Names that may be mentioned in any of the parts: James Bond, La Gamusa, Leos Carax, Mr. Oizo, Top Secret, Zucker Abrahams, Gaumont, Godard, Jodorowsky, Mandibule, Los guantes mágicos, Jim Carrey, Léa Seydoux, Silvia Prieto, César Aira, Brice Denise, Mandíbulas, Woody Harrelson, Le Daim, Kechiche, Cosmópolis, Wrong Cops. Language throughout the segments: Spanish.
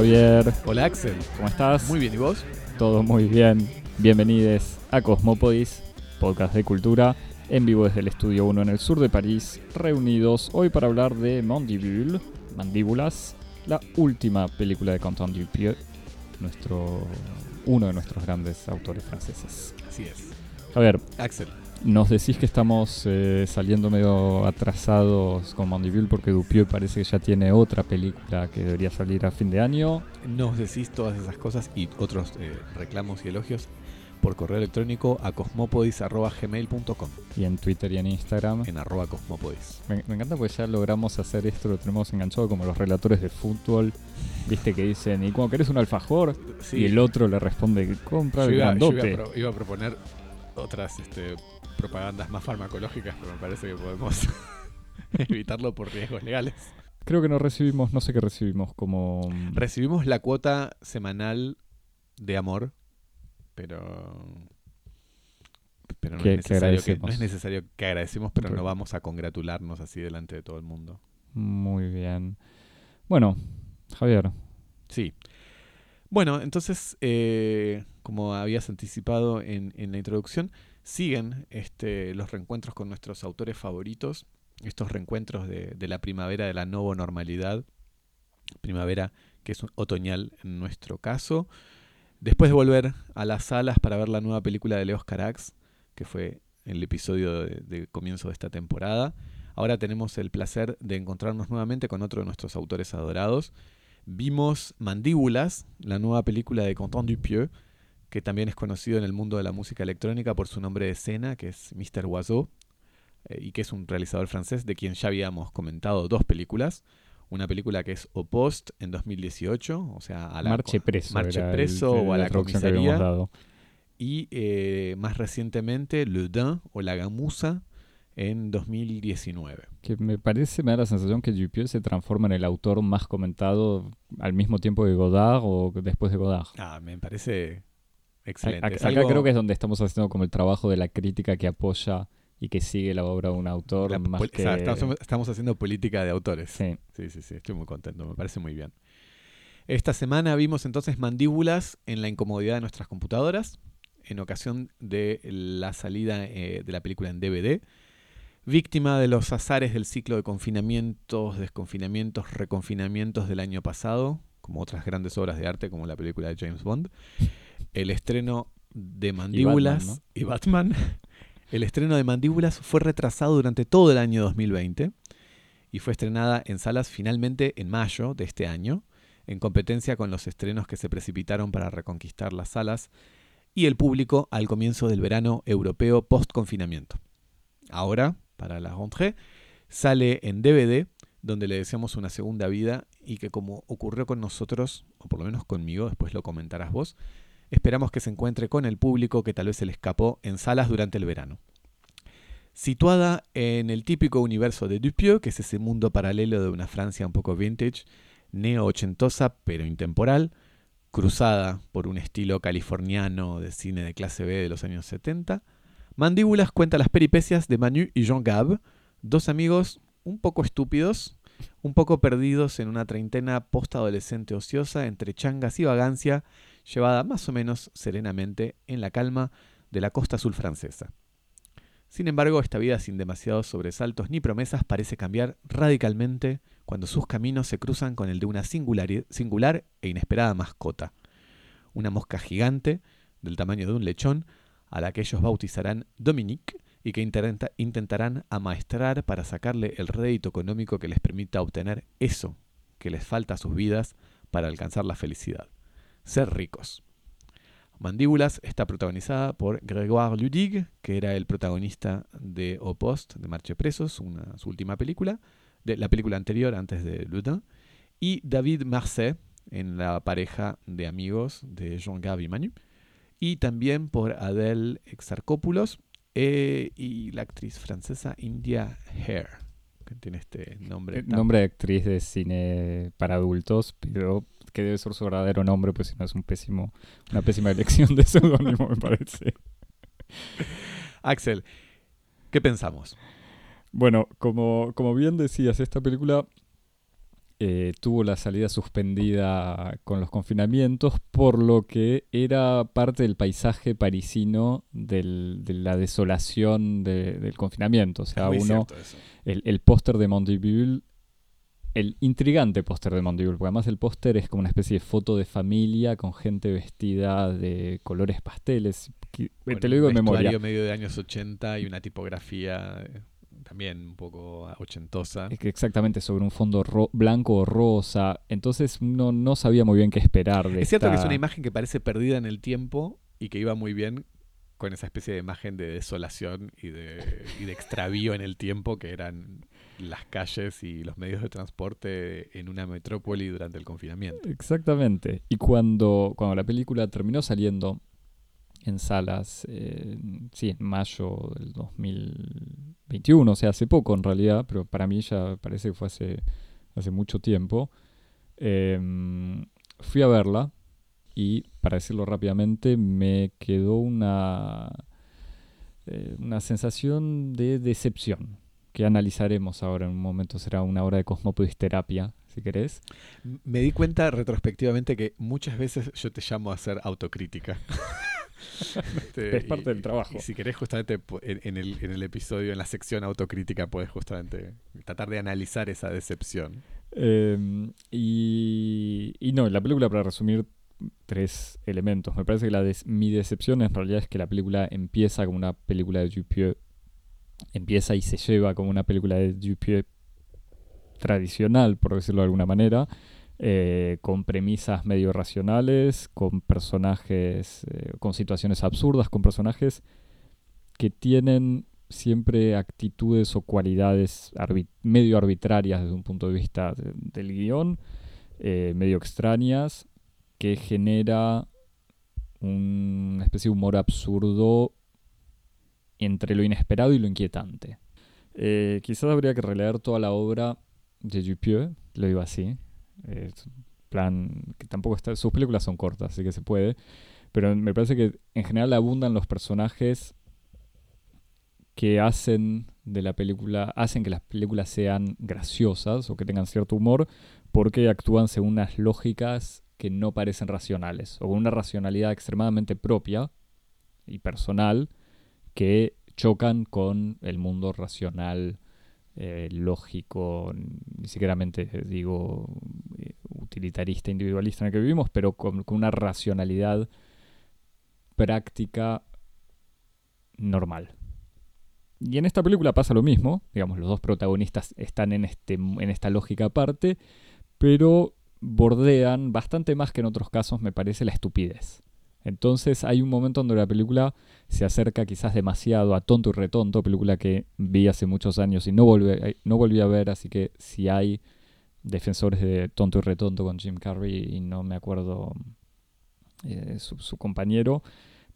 Javier. Hola, Axel. ¿Cómo estás? Muy bien, ¿y vos? Todo muy bien. Bienvenidos a Cosmópolis, podcast de cultura, en vivo desde el Estudio 1 en el sur de París, reunidos hoy para hablar de Mandibule, Mandíbulas, la última película de Quentin Dupieux, uno de nuestros grandes autores franceses. Así es. A ver, Axel, nos decís que estamos saliendo medio atrasados con Mandibule porque Dupieux parece que ya tiene otra película que debería salir a fin de año. Nos decís todas esas cosas y otros reclamos y elogios por correo electrónico a cosmopodis@gmail.com. Y en Twitter y en Instagram. En @cosmopodis. Me encanta porque ya logramos hacer esto, lo tenemos enganchado como los relatores de fútbol. Viste que dicen, ¿y cuando querés un alfajor? Sí. Y el otro le responde, compra el grandote. Iba a proponer otras propagandas más farmacológicas, pero me parece que podemos evitarlo por riesgos legales. Creo que no sé qué recibimos como... Recibimos la cuota semanal de amor. Pero no es necesario que agradecemos, pero no vamos a congratularnos así delante de todo el mundo. Muy bien. Bueno, Javier. Sí. Bueno, entonces, como habías anticipado en la introducción, siguen los reencuentros con nuestros autores favoritos, estos reencuentros de la primavera de la nueva normalidad, primavera que es otoñal en nuestro caso. Después de volver a las salas para ver la nueva película de Leos Carax, que fue el episodio de comienzo de esta temporada, ahora tenemos el placer de encontrarnos nuevamente con otro de nuestros autores adorados. Vimos Mandíbulas, la nueva película de Quentin Dupieux, que también es conocido en el mundo de la música electrónica por su nombre de escena, que es Mr. Oizo, y que es un realizador francés de quien ya habíamos comentado dos películas. Una película que es Au Poste en 2018, o sea, a la Marche Preso o a la comisaría. Y más recientemente, Le Daim o La Gamusa en 2019. Que me da la sensación que Dupieux se transforma en el autor más comentado al mismo tiempo que Godard o después de Godard. Ah, me parece excelente. Acá creo que es donde estamos haciendo como el trabajo de la crítica que apoya y que sigue la obra de un autor más que... O sea, estamos haciendo política de autores. Sí, estoy muy contento, me parece muy bien. Esta semana vimos entonces Mandíbulas en la incomodidad de nuestras computadoras, en ocasión de la salida de la película en DVD, víctima de los azares del ciclo de confinamientos, desconfinamientos, reconfinamientos del año pasado, como otras grandes obras de arte, como la película de James Bond, el estreno de Mandíbulas y Batman, ¿no? El estreno de Mandíbulas fue retrasado durante todo el año 2020 y fue estrenada en salas finalmente en mayo de este año, en competencia con los estrenos que se precipitaron para reconquistar las salas y el público al comienzo del verano europeo post-confinamiento. Ahora, para la rentrée, sale en DVD, donde le deseamos una segunda vida y que, como ocurrió con nosotros, o por lo menos conmigo, después lo comentarás vos, esperamos que se encuentre con el público que tal vez se le escapó en salas durante el verano. Situada en el típico universo de Dupieux, que es ese mundo paralelo de una Francia un poco vintage, neo-ochentosa pero intemporal, cruzada por un estilo californiano de cine de clase B de los años 70, Mandíbulas cuenta las peripecias de Manu y Jean Gab, dos amigos un poco estúpidos, un poco perdidos en una treintena postadolescente ociosa entre changas y vagancia, llevada más o menos serenamente en la calma de la costa azul francesa. Sin embargo, esta vida sin demasiados sobresaltos ni promesas parece cambiar radicalmente cuando sus caminos se cruzan con el de una singular e inesperada mascota. Una mosca gigante, del tamaño de un lechón, a la que ellos bautizarán Dominique y que intentarán amaestrar para sacarle el rédito económico que les permita obtener eso que les falta a sus vidas para alcanzar la felicidad. Ser ricos. Mandíbulas está protagonizada por Grégoire Ludig, que era el protagonista de Au Poste, de Marche Presos, su última película, de la película anterior, antes de Le Daim, y David Marseille, en la pareja de amigos de Jean Gab y Manu, y también por Adèle Exarchopoulos y la actriz francesa India Hair, que tiene este nombre. Nombre de actriz de cine para adultos, pero que debe ser su verdadero nombre, pues si no es una pésima elección de pseudónimo, me parece. Axel, ¿qué pensamos? Bueno, como bien decías, esta película tuvo la salida suspendida con los confinamientos, por lo que era parte del paisaje parisino de la desolación del confinamiento. O sea, el póster de Mandibule, el intrigante póster de Mandibule, porque además el póster es como una especie de foto de familia con gente vestida de colores pasteles. Te lo digo de memoria. Un medio de años 80 y una tipografía también un poco ochentosa. Exactamente, sobre un fondo blanco o rosa. Entonces uno no sabía muy bien qué esperar de Es cierto que es una imagen que parece perdida en el tiempo y que iba muy bien con esa especie de imagen de desolación y de extravío en el tiempo que eran las calles y los medios de transporte en una metrópoli durante el confinamiento. Exactamente. Y cuando la película terminó saliendo en salas, en mayo del 2021, o sea, hace poco en realidad, pero para mí ya parece que fue hace mucho tiempo, fui a verla y, para decirlo rápidamente, me quedó una sensación de decepción, que analizaremos ahora en un momento. Será una hora de Cosmópolis terapia, si querés. Me di cuenta retrospectivamente que muchas veces yo te llamo a hacer autocrítica. Es parte del trabajo. Y si querés, justamente en el episodio, en la sección autocrítica, podés justamente tratar de analizar esa decepción. La película, para resumir, tres elementos. Me parece que mi decepción en realidad es que la película empieza como una película de Dupieux. Empieza y se lleva como una película de Dupieux tradicional, por decirlo de alguna manera, con premisas medio racionales, con personajes, con situaciones absurdas, con personajes que tienen siempre actitudes o cualidades medio arbitrarias desde un punto de vista del guión, medio extrañas, que genera una especie de humor absurdo entre lo inesperado y lo inquietante. Quizás habría que releer toda la obra de Dupieux, lo digo así. Plan que tampoco está. Sus películas son cortas, así que se puede. Pero me parece que en general abundan los personajes que hacen que las películas sean graciosas o que tengan cierto humor, porque actúan según unas lógicas que no parecen racionales, o con una racionalidad extremadamente propia y personal, que chocan con el mundo racional, lógico, ni siquiera digo utilitarista, individualista en el que vivimos, pero con una racionalidad práctica normal. Y en esta película pasa lo mismo, digamos, los dos protagonistas están en esta lógica aparte, pero bordean bastante más que en otros casos, me parece, la estupidez. Entonces hay un momento donde la película se acerca quizás demasiado a Tonto y Retonto, película que vi hace muchos años y no volví a ver, así que si hay defensores de Tonto y Retonto con Jim Carrey, y no me acuerdo su compañero,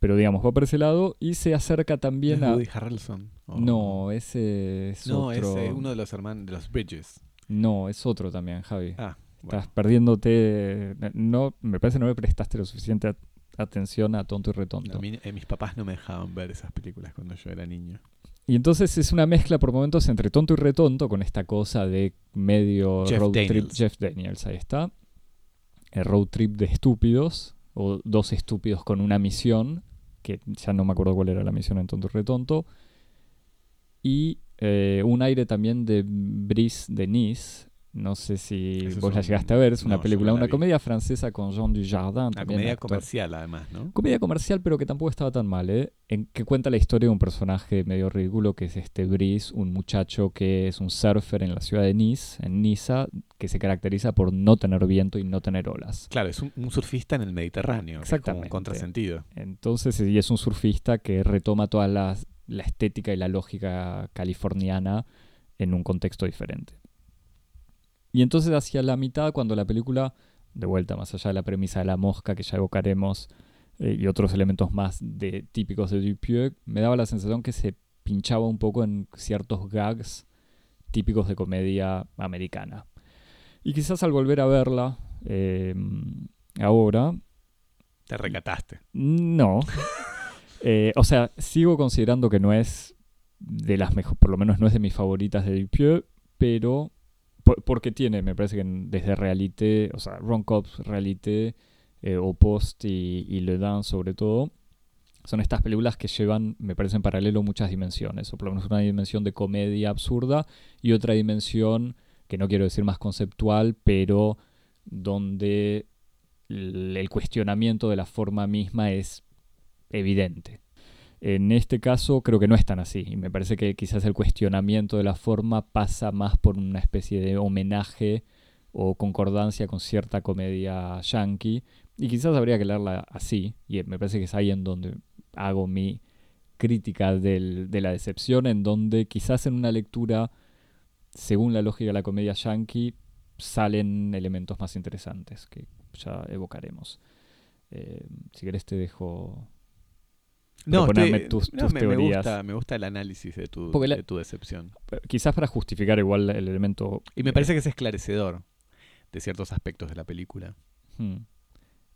pero digamos, va por ese lado, y se acerca también a Woody Harrelson. Oh. No, ese es otro. No, es uno de los hermanos, de los Bridges. No, es otro también, Javi. Ah, bueno. Estás perdiéndote. No, me parece que no me prestaste lo suficiente atención a Tonto y Retonto. Mis papás no me dejaban ver esas películas cuando yo era niño. Y entonces es una mezcla por momentos entre Tonto y Retonto con esta cosa de medio road trip. Jeff Daniels, ahí está. El road trip de estúpidos, o dos estúpidos con una misión, que ya no me acuerdo cuál era la misión en Tonto y Retonto. Y un aire también de Brice Denise. No sé si vos la llegaste a ver. Es una película, una comedia francesa con Jean Dujardin. Una comedia comercial, además, ¿no? Comedia comercial, pero que tampoco estaba tan mal, que cuenta la historia de un personaje medio ridículo, que es este Brice, un muchacho que es un surfer en la ciudad de Nice, en Niza, que se caracteriza por no tener viento y no tener olas. Claro, es un surfista en el Mediterráneo. Exactamente. Es como un contrasentido. Entonces, y es un surfista que retoma toda la estética y la lógica californiana en un contexto diferente. Y entonces hacia la mitad, cuando la película, de vuelta, más allá de la premisa de la mosca que ya evocaremos, y otros elementos más típicos de Dupieux, me daba la sensación que se pinchaba un poco en ciertos gags típicos de comedia americana. Y quizás al volver a verla ahora... ¿Te recataste? No. Sigo considerando que no es de las mejores, por lo menos no es de mis favoritas de Dupieux, pero... Porque tiene, me parece que desde Realité, o sea, Wrong Cops, Realité, Au Poste y Le Daim sobre todo, son estas películas que llevan, me parece, en paralelo muchas dimensiones, o por lo menos una dimensión de comedia absurda y otra dimensión, que no quiero decir más conceptual, pero donde el cuestionamiento de la forma misma es evidente. En este caso creo que no es tan así, y me parece que quizás el cuestionamiento de la forma pasa más por una especie de homenaje o concordancia con cierta comedia yankee, y quizás habría que leerla así, y me parece que es ahí en donde hago mi crítica de la decepción, en donde quizás en una lectura, según la lógica de la comedia yankee, salen elementos más interesantes, que ya evocaremos. Si querés te dejo proponerme tus teorías. Me gusta el análisis de tu decepción. Quizás para justificar igual el elemento... Y me parece que es esclarecedor de ciertos aspectos de la película.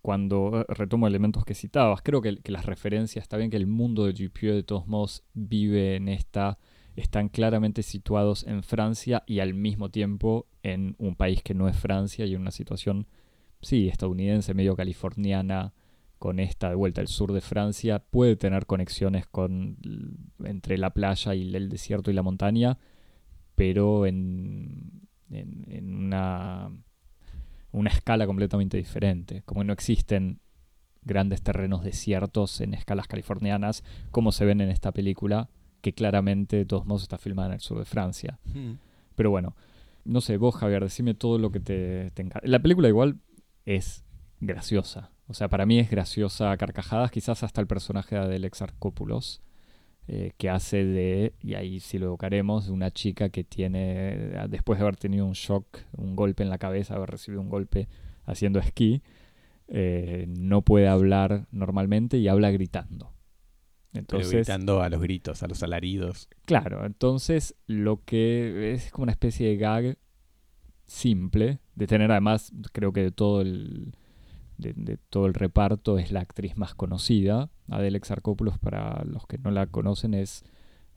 Cuando retomo elementos que citabas, creo que las referencias, está bien que el mundo de Dupieux de todos modos vive en esta... Están claramente situados en Francia y al mismo tiempo en un país que no es Francia y en una situación, sí, estadounidense, medio californiana, con esta de vuelta al sur de Francia. Puede tener conexiones entre la playa y el desierto y la montaña, pero en una escala completamente diferente. Como no existen grandes terrenos desiertos en escalas californianas, como se ven en esta película, que claramente de todos modos está filmada en el sur de Francia. Pero bueno, no sé, vos, Javier, decime todo lo que te encanta. La película igual es graciosa, o sea, para mí es graciosa a carcajadas, quizás hasta el personaje de Adèle Exarchopoulos, que hace de, y ahí sí lo evocaremos, de una chica que tiene, después de haber tenido un shock, un golpe en la cabeza, haber recibido un golpe haciendo esquí, no puede hablar normalmente y habla gritando. Entonces, pero gritando a los gritos, a los alaridos. Claro, entonces lo que es como una especie de gag simple, de tener además, creo que de todo el reparto es la actriz más conocida. Adèle Exarchopoulos, para los que no la conocen, es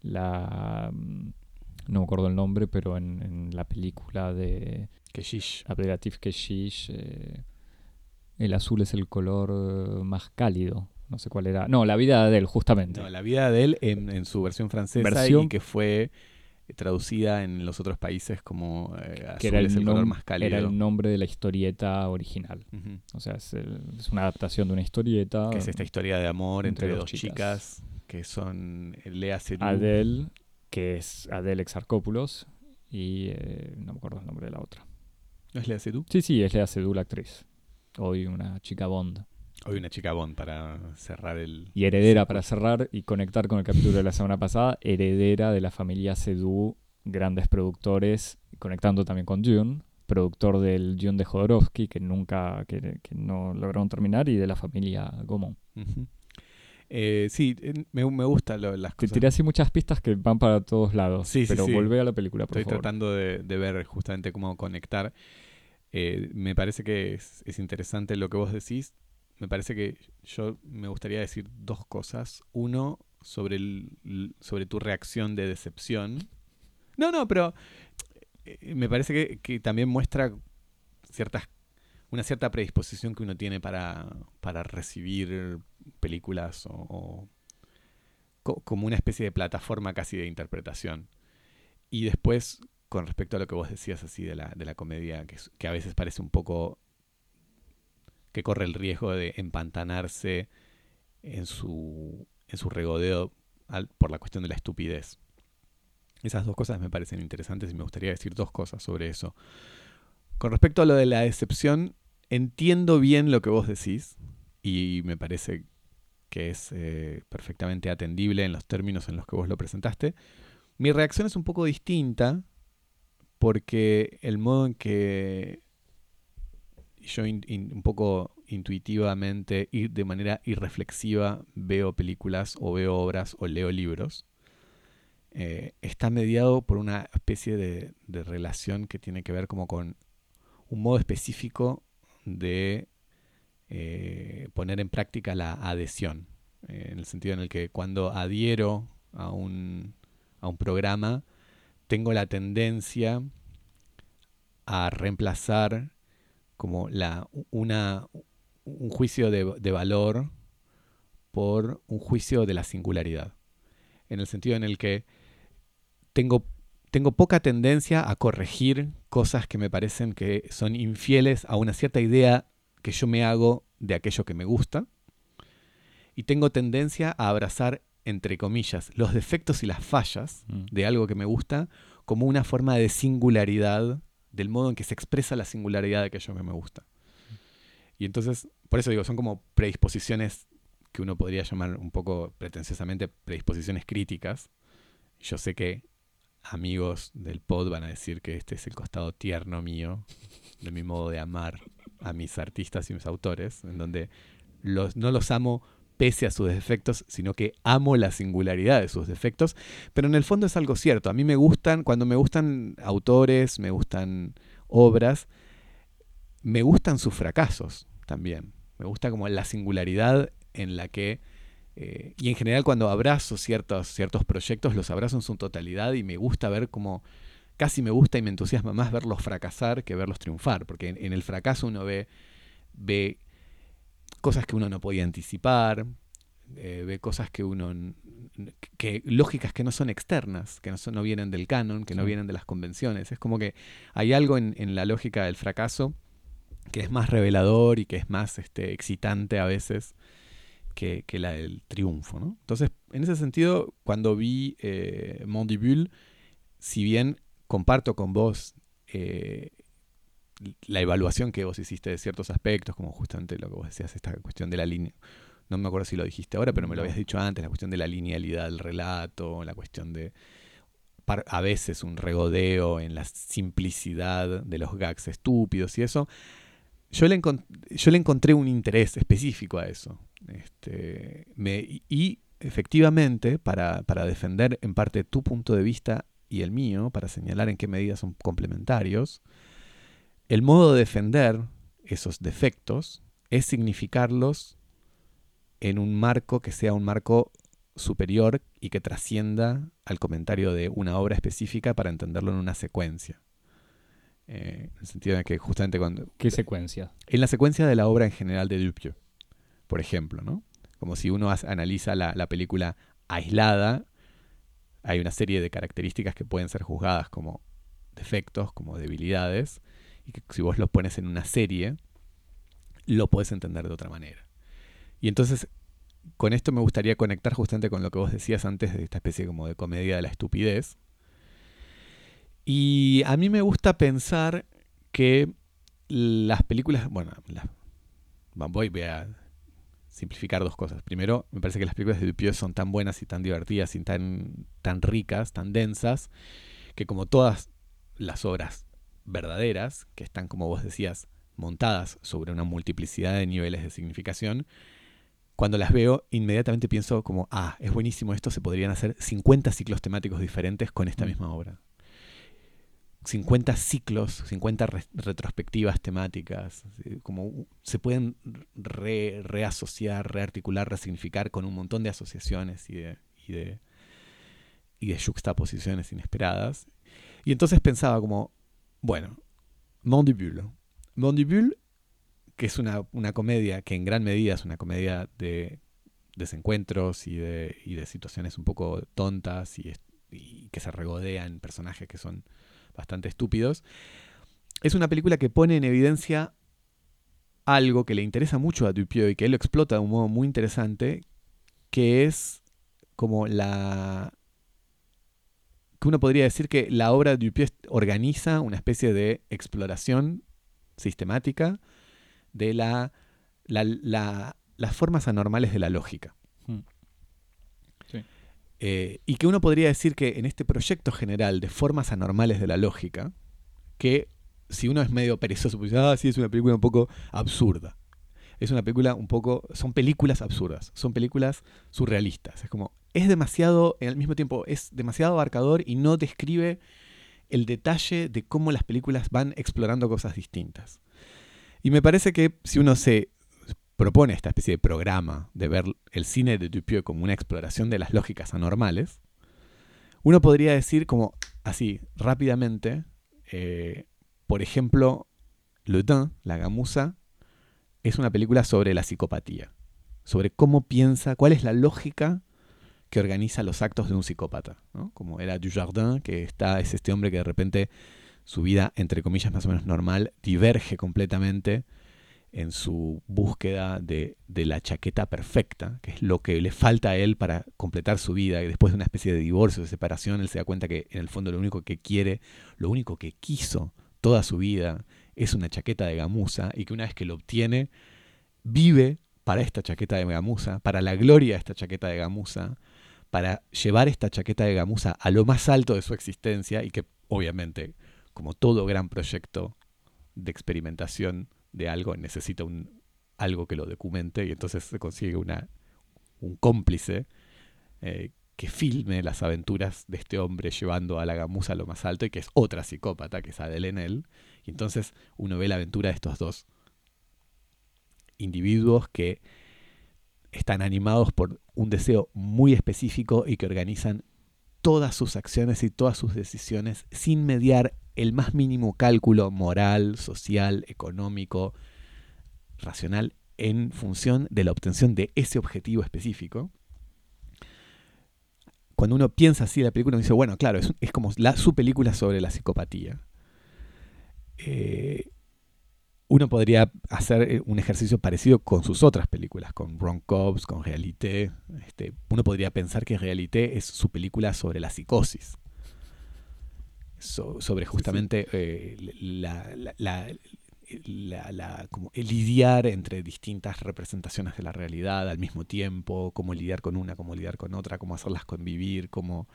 la... no me acuerdo el nombre, pero en la película de... Kechiche. Apelatif Kechiche. El azul es el color más cálido. No sé cuál era. No, La vida de Adèle, justamente. No, La vida de Adèle en su versión francesa y que fue traducida en los otros países como Azul es el color más cálido. Era el nombre de la historieta original. Uh-huh. O sea, es una adaptación de una historieta. Que es esta historia de amor entre dos chicas que son Léa Seydoux. Adèle, que es Adèle Exarchopoulos, y no me acuerdo el nombre de la otra. ¿No es Léa Seydoux? Sí, es Léa Seydoux la actriz. Hoy una chica Bond. Hoy una chica Bond para cerrar el... Y heredera, para cerrar y conectar con el capítulo de la semana pasada, heredera de la familia Seydoux, grandes productores, conectando también con Dune, productor del Dune de Jodorowsky, que no lograron terminar, y de la familia Gaumont. Uh-huh. Sí, me gustan las cosas. Te tiré así muchas pistas que van para todos lados, pero volvé a la película, por favor. Estoy tratando de ver justamente cómo conectar. Me parece que es interesante lo que vos decís. Me parece que yo me gustaría decir dos cosas. Uno, sobre tu reacción de decepción. No, pero me parece que también muestra una cierta predisposición que uno tiene para recibir películas o como una especie de plataforma casi de interpretación. Y después, con respecto a lo que vos decías así de la comedia, que a veces parece un poco... que corre el riesgo de empantanarse en su regodeo por la cuestión de la estupidez. Esas dos cosas me parecen interesantes y me gustaría decir dos cosas sobre eso. Con respecto a lo de la decepción, entiendo bien lo que vos decís y me parece que es perfectamente atendible en los términos en los que vos lo presentaste. Mi reacción es un poco distinta porque el modo en que... yo un poco intuitivamente y de manera irreflexiva veo películas o veo obras o leo libros, está mediado por una especie de relación que tiene que ver como con un modo específico de poner en práctica la adhesión, en el sentido en el que cuando adhiero a un programa tengo la tendencia a reemplazar como un juicio de valor por un juicio de la singularidad, en el sentido en el que tengo poca tendencia a corregir cosas que me parecen que son infieles a una cierta idea que yo me hago de aquello que me gusta, y tengo tendencia a abrazar, entre comillas, los defectos y las fallas de algo que me gusta como una forma de singularidad, del modo en que se expresa la singularidad de aquello que me gusta. Y entonces, por eso digo, son como predisposiciones que uno podría llamar un poco pretenciosamente predisposiciones críticas. Yo sé que amigos del pod van a decir que este es el costado tierno mío, de mi modo de amar a mis artistas y mis autores, en donde no los amo pese a sus defectos, sino que amo la singularidad de sus defectos, pero en el fondo es algo cierto. A mí me gustan, cuando me gustan autores, me gustan obras, me gustan sus fracasos también. Me gusta como la singularidad en la que, y en general cuando abrazo ciertos proyectos, los abrazo en su totalidad, y me gusta ver como, casi me gusta y me entusiasma más verlos fracasar que verlos triunfar, porque en el fracaso uno ve cosas que uno no podía anticipar, ve cosas que uno, que lógicas que no son externas, que no vienen del canon, que no vienen de las convenciones. Es como que hay algo en la lógica del fracaso que es más revelador y que es más excitante a veces que la del triunfo, ¿no? Entonces, en ese sentido, cuando vi Mandibule, si bien comparto con vos la evaluación que vos hiciste de ciertos aspectos, como justamente lo que vos decías, esta cuestión de la línea, no me acuerdo si lo dijiste ahora, pero me lo habías dicho antes, la cuestión de la linealidad del relato, la cuestión de a veces un regodeo en la simplicidad de los gags estúpidos y eso, yo le encontré un interés específico a eso. Y efectivamente, para defender en parte tu punto de vista y el mío, para señalar en qué medida son complementarios, el modo de defender esos defectos es significarlos en un marco que sea un marco superior y que trascienda al comentario de una obra específica para entenderlo en una secuencia. En el sentido de que justamente cuando... ¿Qué secuencia? En la secuencia de la obra en general de Dupieux, por ejemplo, ¿no? Como si uno analiza la película aislada, hay una serie de características que pueden ser juzgadas como defectos, como debilidades, y que si vos los pones en una serie, lo podés entender de otra manera. Y entonces, con esto me gustaría conectar justamente con lo que vos decías antes de esta especie como de comedia de la estupidez. Y a mí me gusta pensar que las películas... Bueno, voy a simplificar dos cosas. Primero, me parece que las películas de Dupieux son tan buenas y tan divertidas y tan ricas, tan densas, que como todas las obras verdaderas, que están, como vos decías, montadas sobre una multiplicidad de niveles de significación, cuando las veo, inmediatamente pienso como, es buenísimo esto, se podrían hacer 50 ciclos temáticos diferentes con esta misma obra. 50 ciclos, 50 retrospectivas temáticas, como se pueden reasociar, rearticular, resignificar con un montón de asociaciones y de yuxtaposiciones inesperadas. Y entonces pensaba como, bueno, Mandibule, que es una comedia que en gran medida es una comedia de desencuentros y de situaciones un poco tontas y que se regodean personajes que son bastante estúpidos, es una película que pone en evidencia algo que le interesa mucho a Dupieux y que él lo explota de un modo muy interesante, que es como que uno podría decir que la obra de Dupieux organiza una especie de exploración sistemática de las formas anormales de la lógica. Sí. Y que uno podría decir que en este proyecto general de formas anormales de la lógica, que si uno es medio perezoso, pues sí, es una película un poco absurda. Es una película un poco... Son películas absurdas, son películas surrealistas. Es como... Es demasiado, al mismo tiempo, es demasiado abarcador y no describe el detalle de cómo las películas van explorando cosas distintas. Y me parece que si uno se propone esta especie de programa de ver el cine de Dupieux como una exploración de las lógicas anormales, uno podría decir como así, rápidamente, Por ejemplo, Le Daim, La Gamusa, es una película sobre la psicopatía, sobre cómo piensa, cuál es la lógica que organiza los actos de un psicópata, ¿no? Como era Dujardin, que es este hombre que de repente su vida, entre comillas, más o menos normal, diverge completamente en su búsqueda de la chaqueta perfecta, que es lo que le falta a él para completar su vida. Y después de una especie de divorcio, de separación, él se da cuenta que en el fondo lo único que quiere, lo único que quiso toda su vida, es una chaqueta de gamuza, y que una vez que lo obtiene, vive para esta chaqueta de gamuza, para la gloria de esta chaqueta de gamuza, para llevar esta chaqueta de gamuza a lo más alto de su existencia, y que obviamente, como todo gran proyecto de experimentación de algo, necesita algo que lo documente, y entonces se consigue un cómplice que filme las aventuras de este hombre llevando a la gamuza a lo más alto, y que es otra psicópata, que es Adèle Exarchopoulos. Y entonces uno ve la aventura de estos dos individuos que están animados por un deseo muy específico y que organizan todas sus acciones y todas sus decisiones sin mediar el más mínimo cálculo moral, social, económico, racional, en función de la obtención de ese objetivo específico. Cuando uno piensa así la película, uno dice, bueno, claro, es como su película sobre la psicopatía. Uno podría hacer un ejercicio parecido con sus otras películas, con Wrong Cops, con Realité. Uno podría pensar que Realité es su película sobre la psicosis, sobre justamente como lidiar entre distintas representaciones de la realidad al mismo tiempo, cómo lidiar con una, cómo lidiar con otra, cómo hacerlas convivir, cómo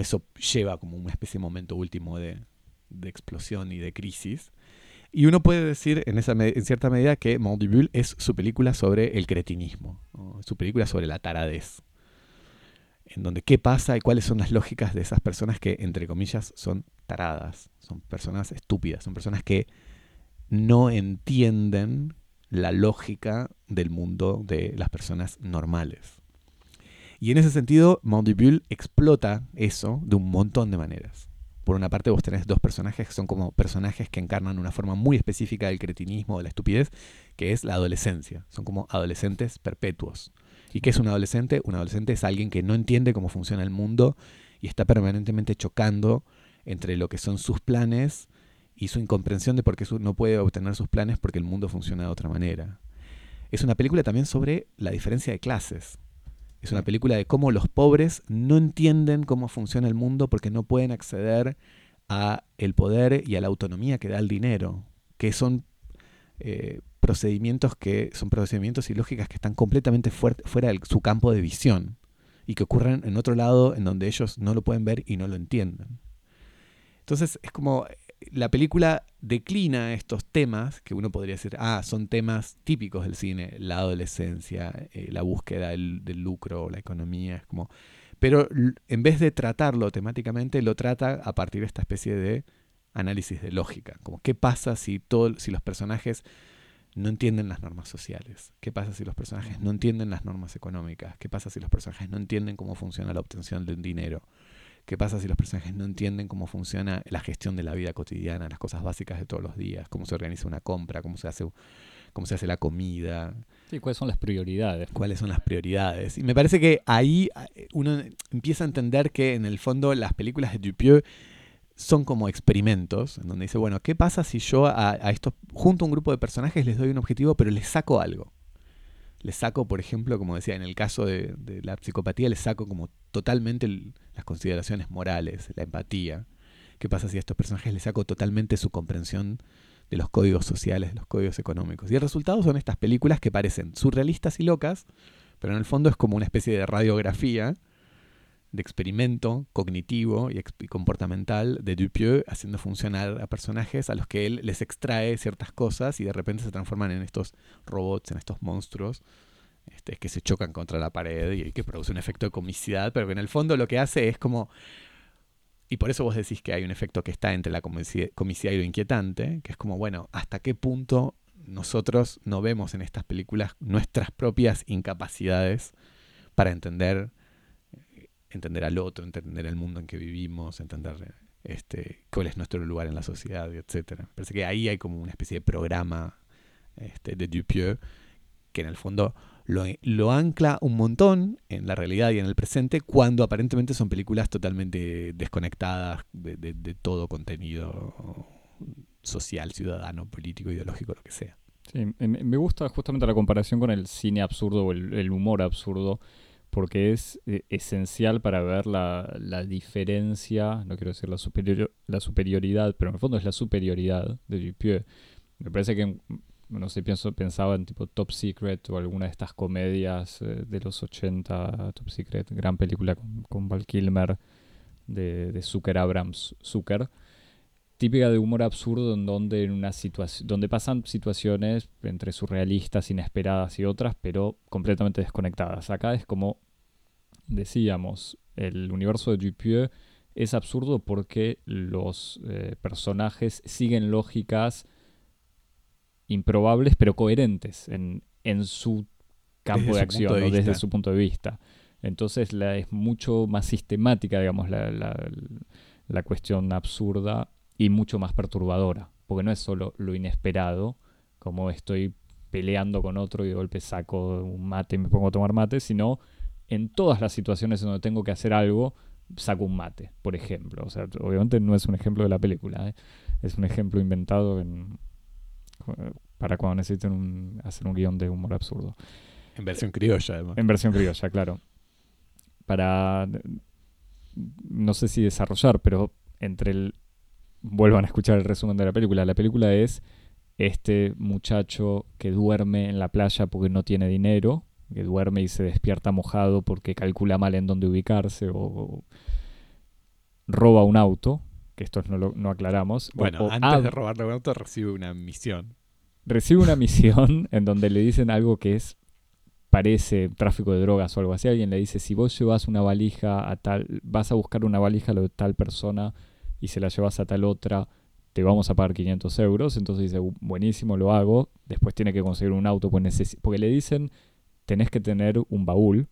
eso lleva como una especie de momento último de explosión y de crisis. Y uno puede decir en cierta medida que Mandibule es su película sobre el cretinismo, ¿no? Su película sobre la taradez, en donde qué pasa y cuáles son las lógicas de esas personas que, entre comillas, son taradas, son personas estúpidas, son personas que no entienden la lógica del mundo de las personas normales. Y en ese sentido, Mandibule explota eso de un montón de maneras. Por una parte, vos tenés dos personajes que son como personajes que encarnan una forma muy específica del cretinismo, de la estupidez, que es la adolescencia. Son como adolescentes perpetuos. ¿Y qué es un adolescente? Un adolescente es alguien que no entiende cómo funciona el mundo y está permanentemente chocando entre lo que son sus planes y su incomprensión de por qué no puede obtener sus planes porque el mundo funciona de otra manera. Es una película también sobre la diferencia de clases. Es una película de cómo los pobres no entienden cómo funciona el mundo porque no pueden acceder al poder y a la autonomía que da el dinero, que son procedimientos y lógicas que están completamente fuera de su campo de visión y que ocurren en otro lado en donde ellos no lo pueden ver y no lo entienden. Entonces es como la película declina estos temas que uno podría decir, son temas típicos del cine, la adolescencia, la búsqueda del lucro, la economía, es como, pero en vez de tratarlo temáticamente, lo trata a partir de esta especie de análisis de lógica, como qué pasa si los personajes no entienden las normas sociales, qué pasa si los personajes no entienden las normas económicas, qué pasa si los personajes no entienden cómo funciona la obtención de un dinero. ¿Qué pasa si los personajes no entienden cómo funciona la gestión de la vida cotidiana, las cosas básicas de todos los días, cómo se organiza una compra, cómo se hace la comida? Sí, ¿cuáles son las prioridades? ¿Cuáles son las prioridades? Y me parece que ahí uno empieza a entender que en el fondo las películas de Dupieux son como experimentos, en donde dice, bueno, ¿qué pasa si yo a estos, junto a un grupo de personajes, les doy un objetivo, pero les saco algo? Les saco, por ejemplo, como decía, en el caso de la psicopatía, les saco como totalmente las consideraciones morales, la empatía. ¿Qué pasa si a estos personajes les saco totalmente su comprensión de los códigos sociales, de los códigos económicos? Y el resultado son estas películas que parecen surrealistas y locas, pero en el fondo es como una especie de radiografía, de experimento cognitivo y comportamental de Dupieux haciendo funcionar a personajes a los que él les extrae ciertas cosas y de repente se transforman en estos robots, en estos monstruos que se chocan contra la pared y que produce un efecto de comicidad, pero que en el fondo lo que hace es como... Y por eso vos decís que hay un efecto que está entre la comicidad y lo inquietante, que es como, bueno, ¿hasta qué punto nosotros no vemos en estas películas nuestras propias incapacidades para entender al otro, entender el mundo en que vivimos, entender cuál es nuestro lugar en la sociedad, etcétera. Parece que ahí hay como una especie de programa de Dupieux que en el fondo lo ancla un montón en la realidad y en el presente, cuando aparentemente son películas totalmente desconectadas de todo contenido social, ciudadano, político, ideológico, lo que sea. Sí, me gusta justamente la comparación con el cine absurdo o el humor absurdo, porque es esencial para ver la diferencia, no quiero decir la superioridad, pero en el fondo es la superioridad de Dupieux. Me parece que, no sé, pensaba en tipo Top Secret o alguna de estas comedias de los 80, Top Secret, gran película con Val Kilmer, de Zucker Abrahams, típica de humor absurdo en donde donde pasan situaciones entre surrealistas, inesperadas y otras, pero completamente desconectadas. Acá es como decíamos, el universo de Dupieux es absurdo porque los personajes siguen lógicas improbables pero coherentes en su campo de acción, ¿no? Desde su punto de vista. Entonces es mucho más sistemática, digamos, la cuestión absurda, y mucho más perturbadora, porque no es solo lo inesperado, como estoy peleando con otro y de golpe saco un mate y me pongo a tomar mate, sino en todas las situaciones en donde tengo que hacer algo, saco un mate, por ejemplo. O sea, obviamente no es un ejemplo de la película, ¿eh? Es un ejemplo inventado para cuando necesiten hacer un guión de humor absurdo. En versión criolla, además. En versión criolla, claro. Para, no sé si desarrollar, pero vuelvan a escuchar el resumen de la película. La película es este muchacho que duerme en la playa porque no tiene dinero, que duerme y se despierta mojado porque calcula mal en dónde ubicarse, o roba un auto, que esto no aclaramos. Bueno, antes de robarle un auto recibe una misión. Recibe una misión en donde le dicen algo que parece tráfico de drogas o algo así. Alguien le dice, si vos llevas una valija vas a buscar una valija a tal persona y se la llevas a tal otra, te vamos a pagar 500 euros. Entonces dice, buenísimo, lo hago. Después tiene que conseguir un auto, porque le dicen, tenés que tener un baúl.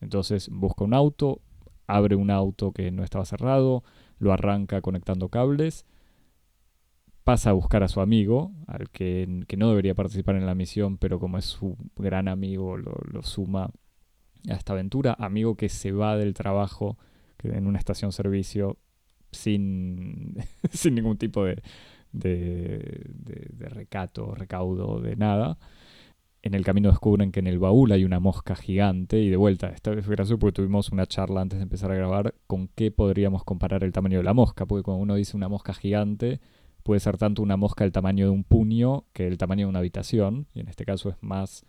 Entonces busca un auto, abre un auto que no estaba cerrado, lo arranca conectando cables, pasa a buscar a su amigo, al que no debería participar en la misión, pero como es su gran amigo, lo suma a esta aventura. Amigo que se va del trabajo en una estación servicio, sin ningún tipo de recato, recaudo, de nada. En el camino descubren que en el baúl hay una mosca gigante, y de vuelta, esta vez fue gracioso porque tuvimos una charla antes de empezar a grabar con qué podríamos comparar el tamaño de la mosca, porque cuando uno dice una mosca gigante, puede ser tanto una mosca del tamaño de un puño que el tamaño de una habitación, y en este caso es más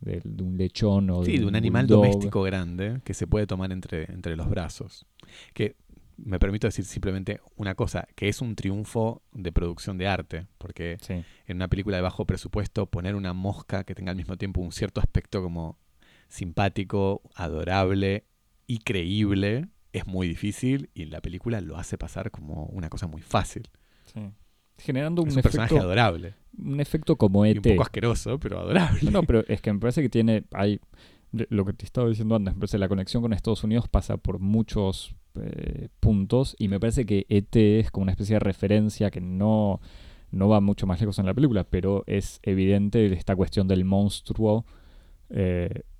de un lechón o de un animal bulldog doméstico grande que se puede tomar entre los brazos. Que me permito decir simplemente una cosa, que es un triunfo de producción de arte, porque sí, en una película de bajo presupuesto poner una mosca que tenga al mismo tiempo un cierto aspecto como simpático, adorable y creíble es muy difícil, y la película lo hace pasar como una cosa muy fácil. Sí. Generando un personaje adorable. Un efecto como ET. Y un poco asqueroso, pero adorable. No, pero es que me parece que hay lo que te estaba diciendo antes, me parece que la conexión con Estados Unidos pasa por muchos puntos, y me parece que ET es como una especie de referencia que no va mucho más lejos en la película, pero es evidente esta cuestión del monstruo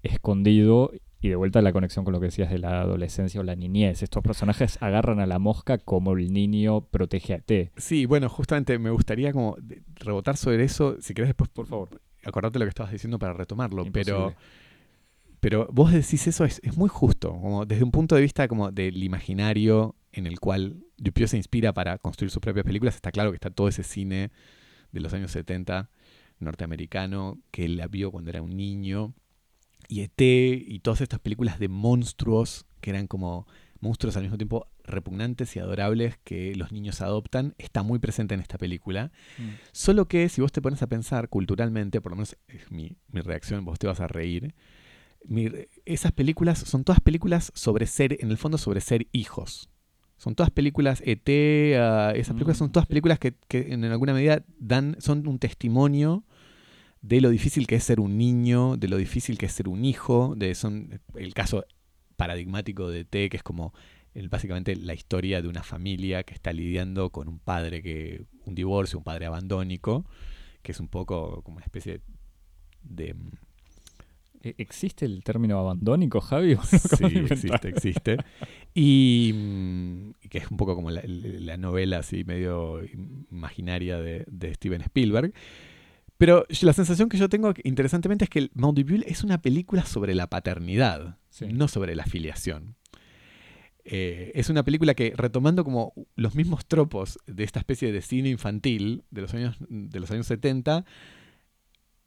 escondido, y de vuelta la conexión con lo que decías de la adolescencia o la niñez. Estos personajes agarran a la mosca como el niño protege a ET. Sí, bueno, justamente me gustaría como rebotar sobre eso, si querés después, por favor, acordate lo que estabas diciendo para retomarlo. Imposible. Pero vos decís eso, es muy justo, como desde un punto de vista como del imaginario en el cual Dupieux se inspira para construir sus propias películas. Está claro que está todo ese cine de los años 70 norteamericano que él la vio cuando era un niño, y ET y todas estas películas de monstruos que eran como monstruos al mismo tiempo repugnantes y adorables que los niños adoptan, está muy presente en esta película. Solo que si vos te pones a pensar culturalmente, por lo menos es mi reacción, vos te vas a reír. Esas películas son todas películas sobre ser, en el fondo, sobre ser hijos. Son todas películas ET, esas películas son todas películas que en alguna medida son un testimonio de lo difícil que es ser un niño, de lo difícil que es ser un hijo. Son el caso paradigmático de ET, que es como básicamente la historia de una familia que está lidiando con un padre que un divorcio, un padre abandónico, que es un poco como una especie de... ¿Existe el término abandónico, Javi? No, sí, existe. Y que es un poco como la novela así medio imaginaria de Steven Spielberg. Pero la sensación que yo tengo, interesantemente, es que Mandibule es una película sobre la paternidad, sí, no sobre la filiación. Es una película que, retomando como los mismos tropos de esta especie de cine infantil de los años 70,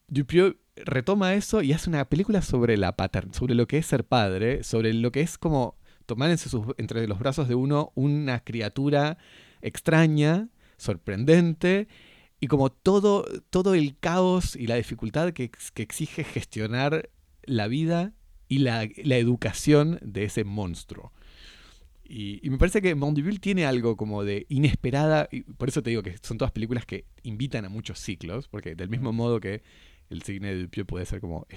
Dupieux retoma eso y hace una película sobre la sobre lo que es ser padre, sobre lo que es como tomar entre los brazos de uno una criatura extraña, sorprendente, y como todo el caos y la dificultad que exige gestionar la vida y la educación de ese monstruo. Y me parece que Mandibule tiene algo como de inesperada, y por eso te digo que son todas películas que invitan a muchos ciclos, porque del mismo modo que el cine de Dupieux puede ser como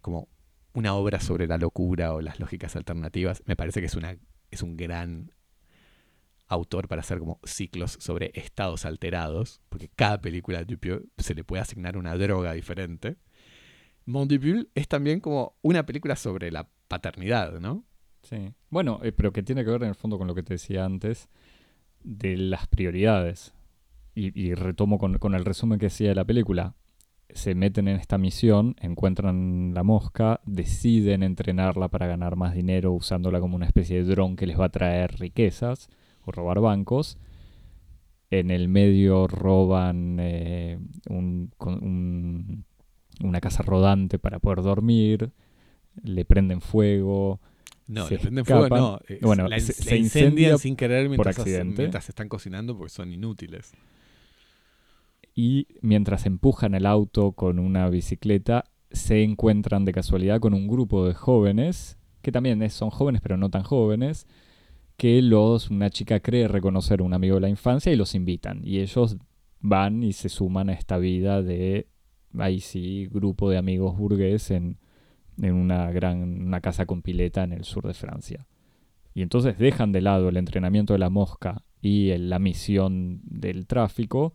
como una obra sobre la locura o las lógicas alternativas, me parece que es un gran autor para hacer como ciclos sobre estados alterados, porque cada película de Dupieux se le puede asignar una droga diferente. Mandibule es también como una película sobre la paternidad, ¿no? Sí. Bueno, pero que tiene que ver en el fondo con lo que te decía antes de las prioridades. Y retomo con el resumen que hacía de la película. Se meten en esta misión, encuentran la mosca, deciden entrenarla para ganar más dinero usándola como una especie de dron que les va a traer riquezas o robar bancos. En el medio roban una casa rodante para poder dormir, le prenden fuego... No, depende de fuego, no. Bueno, se incendian sin querer mientras están cocinando porque son inútiles. Y mientras empujan el auto con una bicicleta, se encuentran de casualidad con un grupo de jóvenes, que también son jóvenes pero no tan jóvenes, que una chica cree reconocer a un amigo de la infancia y los invitan. Y ellos van y se suman a esta vida de, ahí sí, grupo de amigos burgués en una casa con pileta en el sur de Francia. Y entonces dejan de lado el entrenamiento de la mosca y la misión del tráfico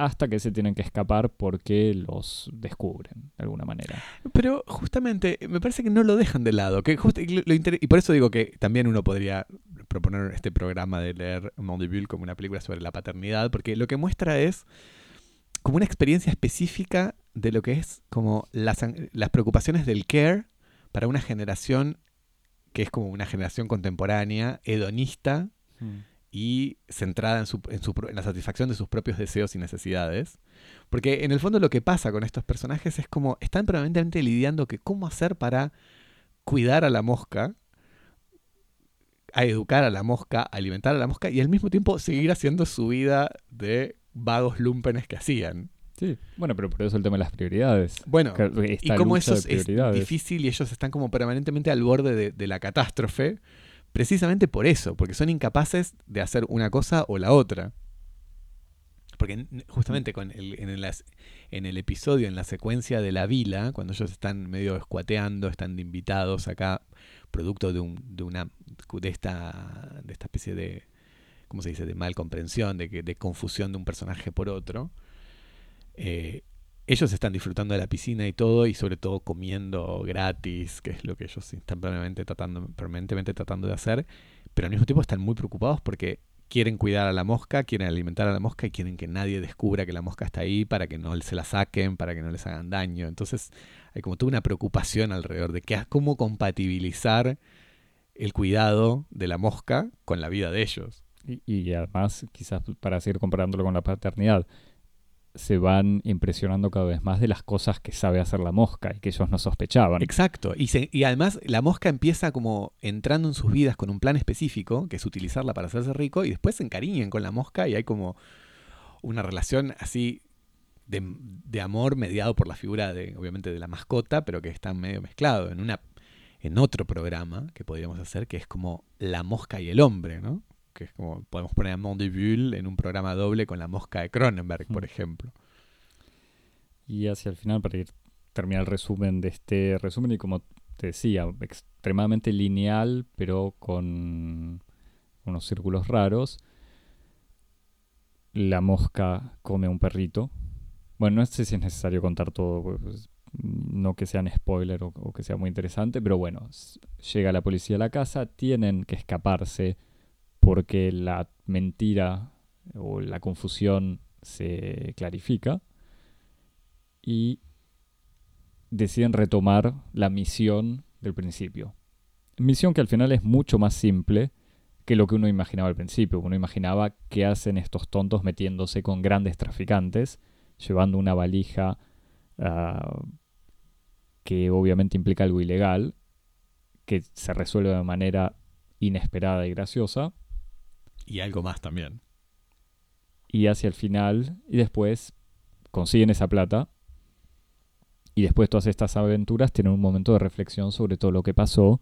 hasta que se tienen que escapar porque los descubren de alguna manera. Pero justamente me parece que no lo dejan de lado. Y por eso digo que también uno podría proponer este programa de leer Mandibule como una película sobre la paternidad, porque lo que muestra es como una experiencia específica de lo que es como las preocupaciones del care para una generación que es como una generación contemporánea, hedonista, y centrada en la satisfacción de sus propios deseos y necesidades. Porque en el fondo lo que pasa con estos personajes es como están permanentemente lidiando que cómo hacer para cuidar a la mosca, a educar a la mosca, a alimentar a la mosca y al mismo tiempo seguir haciendo su vida de vagos lumpenes que hacían. Sí, bueno, pero por eso el tema de las prioridades. Bueno, y como eso es difícil y ellos están como permanentemente al borde de la catástrofe, precisamente por eso, porque son incapaces de hacer una cosa o la otra. Porque justamente en el episodio, en la secuencia de la vila, cuando ellos están medio escuateando, están de invitados acá, producto de esta especie de, ¿cómo se dice?, de mal comprensión, de confusión de un personaje por otro. Ellos están disfrutando de la piscina y todo, y sobre todo comiendo gratis, que es lo que ellos están permanentemente tratando de hacer, pero al mismo tiempo están muy preocupados porque quieren cuidar a la mosca, quieren alimentar a la mosca y quieren que nadie descubra que la mosca está ahí para que no se la saquen, para que no les hagan daño. Entonces hay como toda una preocupación alrededor de cómo compatibilizar el cuidado de la mosca con la vida de ellos. Y además, quizás para seguir comparándolo con la paternidad, se van impresionando cada vez más de las cosas que sabe hacer la mosca y que ellos no sospechaban. Exacto. Y además la mosca empieza como entrando en sus vidas con un plan específico, que es utilizarla para hacerse rico, y después se encariñan con la mosca y hay como una relación así de amor mediado por la figura obviamente de la mascota, pero que está medio mezclado en otro programa que podríamos hacer, que es como la mosca y el hombre, ¿no? Que es como podemos poner a Mandibule en un programa doble con la mosca de Cronenberg, por ejemplo. Y hacia el final, para terminar el resumen de este resumen, y como te decía, extremadamente lineal, pero con unos círculos raros. La mosca come a un perrito. Bueno, no sé si es necesario contar todo, no que sean spoiler o que sea muy interesante, pero bueno, llega la policía a la casa, tienen que escaparse porque la mentira o la confusión se clarifica y deciden retomar la misión del principio. Misión que al final es mucho más simple que lo que uno imaginaba al principio. Uno imaginaba qué hacen estos tontos metiéndose con grandes traficantes, llevando una valija que obviamente implica algo ilegal, que se resuelve de manera inesperada y graciosa. Y algo más también. Y hacia el final, y después consiguen esa plata, y después todas estas aventuras tienen un momento de reflexión sobre todo lo que pasó,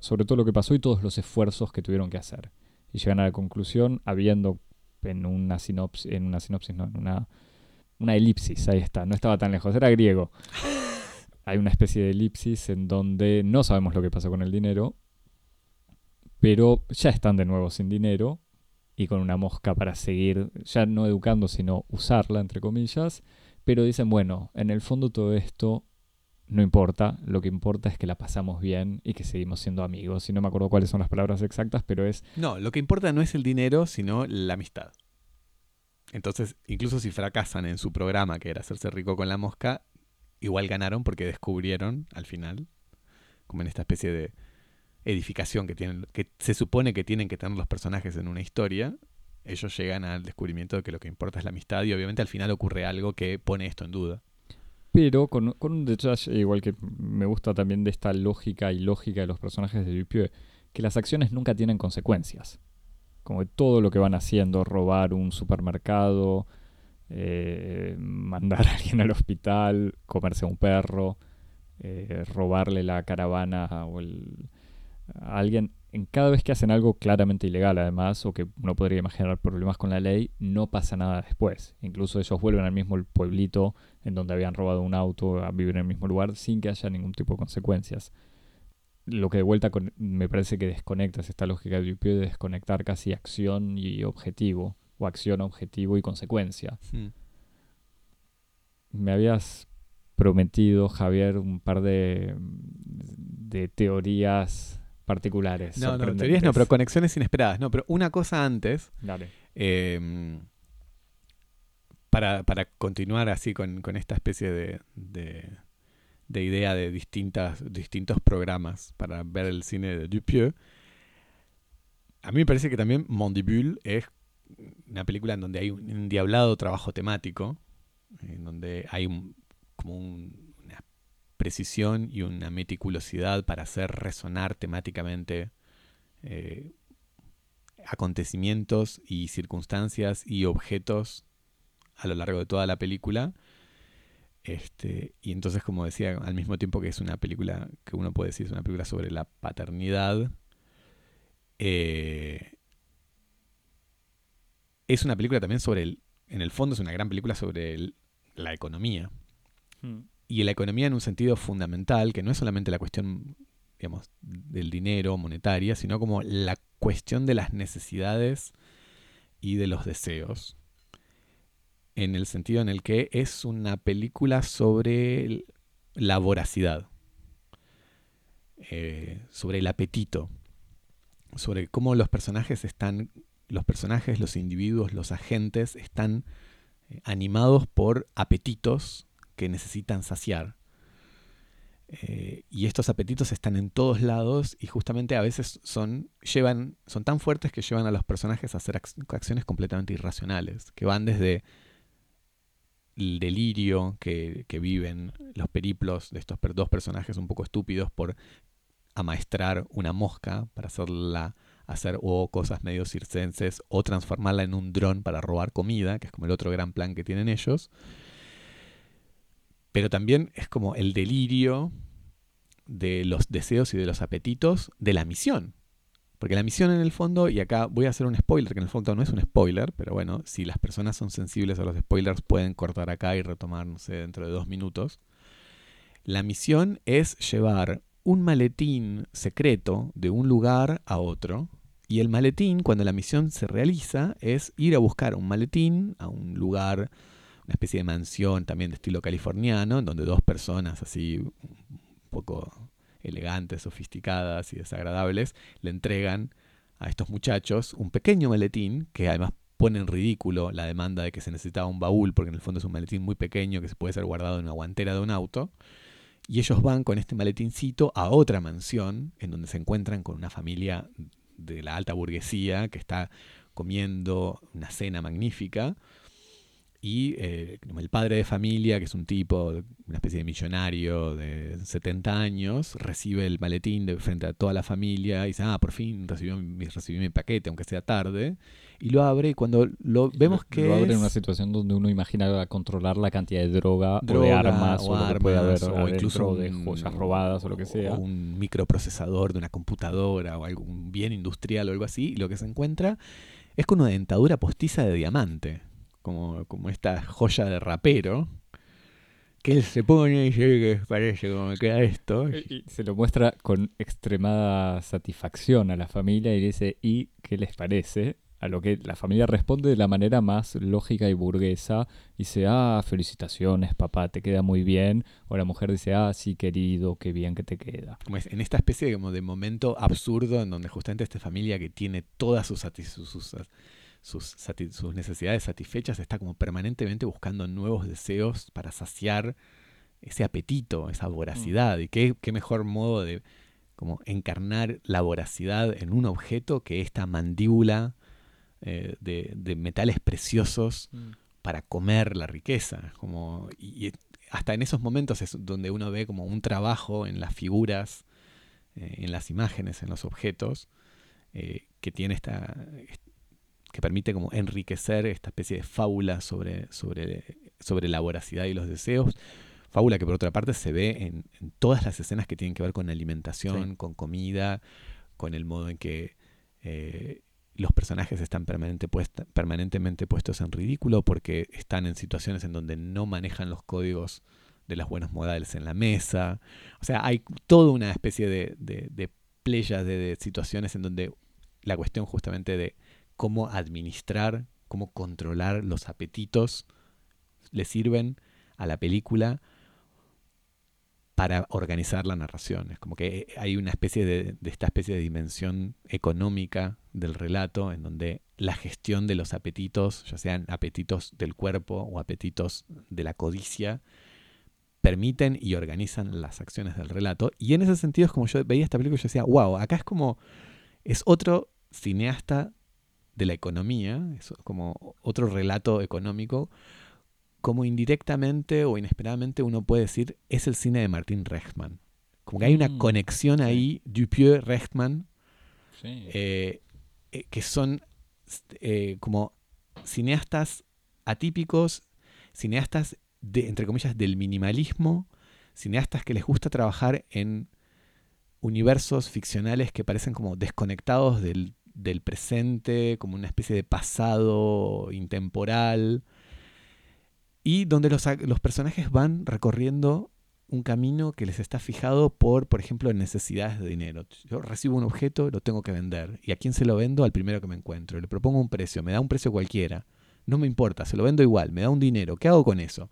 sobre todo lo que pasó y todos los esfuerzos que tuvieron que hacer. Y llegan a la conclusión, habiendo en una elipsis, ahí está, no estaba tan lejos, era griego. Hay una especie de elipsis en donde no sabemos lo que pasó con el dinero, pero ya están de nuevo sin dinero y con una mosca para seguir, ya no educando, sino usarla, entre comillas, pero dicen, bueno, en el fondo todo esto no importa, lo que importa es que la pasamos bien y que seguimos siendo amigos. Y no me acuerdo cuáles son las palabras exactas, pero es... No, lo que importa no es el dinero, sino la amistad. Entonces, incluso si fracasan en su programa, que era hacerse rico con la mosca, igual ganaron porque descubrieron, al final, como en esta especie de edificación que tienen, que se supone que tienen que tener los personajes en una historia, ellos llegan al descubrimiento de que lo que importa es la amistad y obviamente al final ocurre algo que pone esto en duda. Pero con un detalle igual que me gusta también de esta lógica y lógica de los personajes de Dupieux, que las acciones nunca tienen consecuencias. Como todo lo que van haciendo, robar un supermercado, mandar a alguien al hospital, comerse a un perro, robarle la caravana a alguien. En cada vez que hacen algo claramente ilegal, además, o que uno podría imaginar problemas con la ley, no pasa nada después. Incluso ellos vuelven al mismo pueblito en donde habían robado un auto a vivir en el mismo lugar sin que haya ningún tipo de consecuencias. Lo que de vuelta me parece que desconecta esta lógica de Dupieux de desconectar casi acción y objetivo, o acción, objetivo y consecuencia. Sí. Me habías prometido, Javier, un par de teorías... particulares. No, teorías no, pero conexiones inesperadas. No, pero una cosa antes. Dale. Para continuar así con esta especie de idea de distintos programas para ver el cine de Dupieux, a mí me parece que también Mandibule es una película en donde hay un endiablado trabajo temático, en donde hay una precisión y una meticulosidad para hacer resonar temáticamente acontecimientos y circunstancias y objetos a lo largo de toda la película. Y entonces, como decía, al mismo tiempo que es una película que uno puede decir es una película sobre la paternidad, es una película también sobre en el fondo es una gran película sobre la economía. Hmm. Y la economía en un sentido fundamental, que no es solamente la cuestión, digamos, del dinero monetaria, sino como la cuestión de las necesidades y de los deseos. En el sentido en el que es una película sobre la voracidad, sobre el apetito, sobre cómo los personajes, los individuos, los agentes están animados por apetitos que necesitan saciar. Y estos apetitos están en todos lados y justamente a veces son tan fuertes que llevan a los personajes a hacer acciones completamente irracionales, que van desde el delirio que viven los periplos de estos dos personajes un poco estúpidos por amaestrar una mosca para hacer cosas medio circenses o transformarla en un dron para robar comida, que es como el otro gran plan que tienen ellos. Pero también es como el delirio de los deseos y de los apetitos de la misión. Porque la misión en el fondo, y acá voy a hacer un spoiler, que en el fondo no es un spoiler, pero bueno, si las personas son sensibles a los spoilers pueden cortar acá y retomar, no sé, dentro de 2 minutos. La misión es llevar un maletín secreto de un lugar a otro, y el maletín, cuando la misión se realiza, es ir a buscar un maletín a un lugar, una especie de mansión también de estilo californiano, donde dos personas así un poco elegantes, sofisticadas y desagradables le entregan a estos muchachos un pequeño maletín que además pone en ridículo la demanda de que se necesitaba un baúl, porque en el fondo es un maletín muy pequeño que se puede ser guardado en una guantera de un auto. Y ellos van con este maletincito a otra mansión en donde se encuentran con una familia de la alta burguesía que está comiendo una cena magnífica. Y el padre de familia, que es un tipo, una especie de millonario de 70 años, recibe el maletín de frente a toda la familia y dice, por fin recibí mi paquete, aunque sea tarde. Y lo abre y cuando lo vemos que lo abre en una situación donde uno imagina controlar la cantidad de droga o de armas o lo que puede haber, o incluso de joyas robadas o lo que sea. O un microprocesador de una computadora o algún bien industrial o algo así. Y lo que se encuentra es con una dentadura postiza de diamante. Como esta joya de rapero que él se pone y dice, parece como me queda esto. Y se lo muestra con extremada satisfacción a la familia y dice, ¿y qué les parece? A lo que la familia responde de la manera más lógica y burguesa. Dice, felicitaciones, papá, te queda muy bien. O la mujer dice, sí, querido, qué bien que te queda. Pues en esta especie como de momento absurdo en donde justamente esta familia que tiene todas sus necesidades satisfechas está como permanentemente buscando nuevos deseos para saciar ese apetito, esa voracidad. Y qué mejor modo de como encarnar la voracidad en un objeto que esta mandíbula de metales preciosos para comer la riqueza. Y hasta en esos momentos es donde uno ve como un trabajo en las figuras, en las imágenes, en los objetos, que tiene que permite como enriquecer esta especie de fábula sobre la voracidad y los deseos. Fábula que por otra parte se ve en todas las escenas que tienen que ver con alimentación, sí, con comida, con el modo en que los personajes están permanentemente puestos en ridículo porque están en situaciones en donde no manejan los códigos de las buenas modales en la mesa. O sea, hay toda una especie de playa de situaciones en donde la cuestión justamente de cómo administrar, cómo controlar los apetitos, le sirven a la película para organizar la narración. Es como que hay una especie de esta especie de dimensión económica del relato en donde la gestión de los apetitos, ya sean apetitos del cuerpo o apetitos de la codicia, permiten y organizan las acciones del relato. Y en ese sentido es como yo veía esta película y yo decía, wow, acá es como, es otro cineasta de la economía, es como otro relato económico, como indirectamente o inesperadamente uno puede decir, es el cine de Martín Rejtman. Como que hay una conexión ahí, Dupieux-Rejtman, que son como cineastas atípicos, cineastas de, entre comillas, del minimalismo, cineastas que les gusta trabajar en universos ficcionales que parecen como desconectados del presente, como una especie de pasado intemporal, y donde los personajes van recorriendo un camino que les está fijado por ejemplo, necesidades de dinero. Yo recibo un objeto, lo tengo que vender. ¿Y a quién se lo vendo? Al primero que me encuentro. Le propongo un precio, me da un precio cualquiera. No me importa, se lo vendo igual, me da un dinero. ¿Qué hago con eso?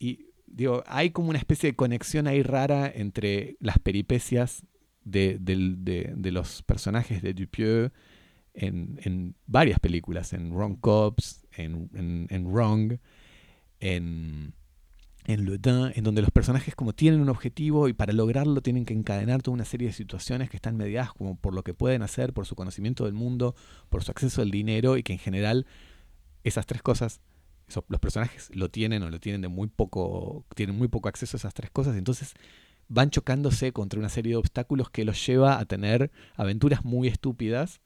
Y digo, hay como una especie de conexión ahí rara entre las peripecias de los personajes de Dupieux en varias películas, en Wrong Cops, en Wrong, en Le Daim, en donde los personajes como tienen un objetivo y para lograrlo tienen que encadenar toda una serie de situaciones que están mediadas como por lo que pueden hacer, por su conocimiento del mundo, por su acceso al dinero, y que en general esas tres cosas, los personajes lo tienen o lo tienen de muy poco, tienen muy poco acceso a esas tres cosas, entonces van chocándose contra una serie de obstáculos que los lleva a tener aventuras muy estúpidas,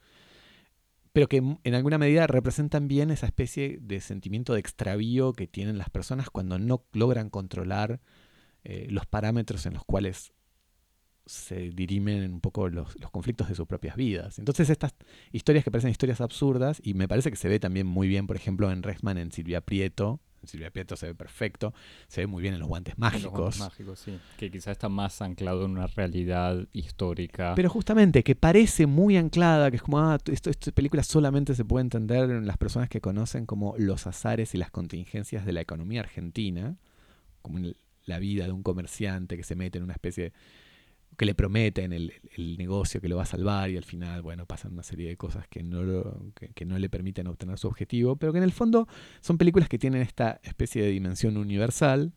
pero que en alguna medida representan bien esa especie de sentimiento de extravío que tienen las personas cuando no logran controlar los parámetros en los cuales se dirimen un poco los conflictos de sus propias vidas. Entonces estas historias que parecen historias absurdas, y me parece que se ve también muy bien, por ejemplo, en Rejtman, en Silvia Prieto, Silvia Prieto se ve perfecto, se ve muy bien en Los guantes mágicos. Los guantes mágicos, sí, que quizás está más anclado en una realidad histórica. Pero justamente, que parece muy anclada, que es como, esta película solamente se puede entender en las personas que conocen como los azares y las contingencias de la economía argentina, como la vida de un comerciante que se mete en una especie de, que le prometen el negocio que lo va a salvar y al final, bueno, pasan una serie de cosas que no le permiten obtener su objetivo, pero que en el fondo son películas que tienen esta especie de dimensión universal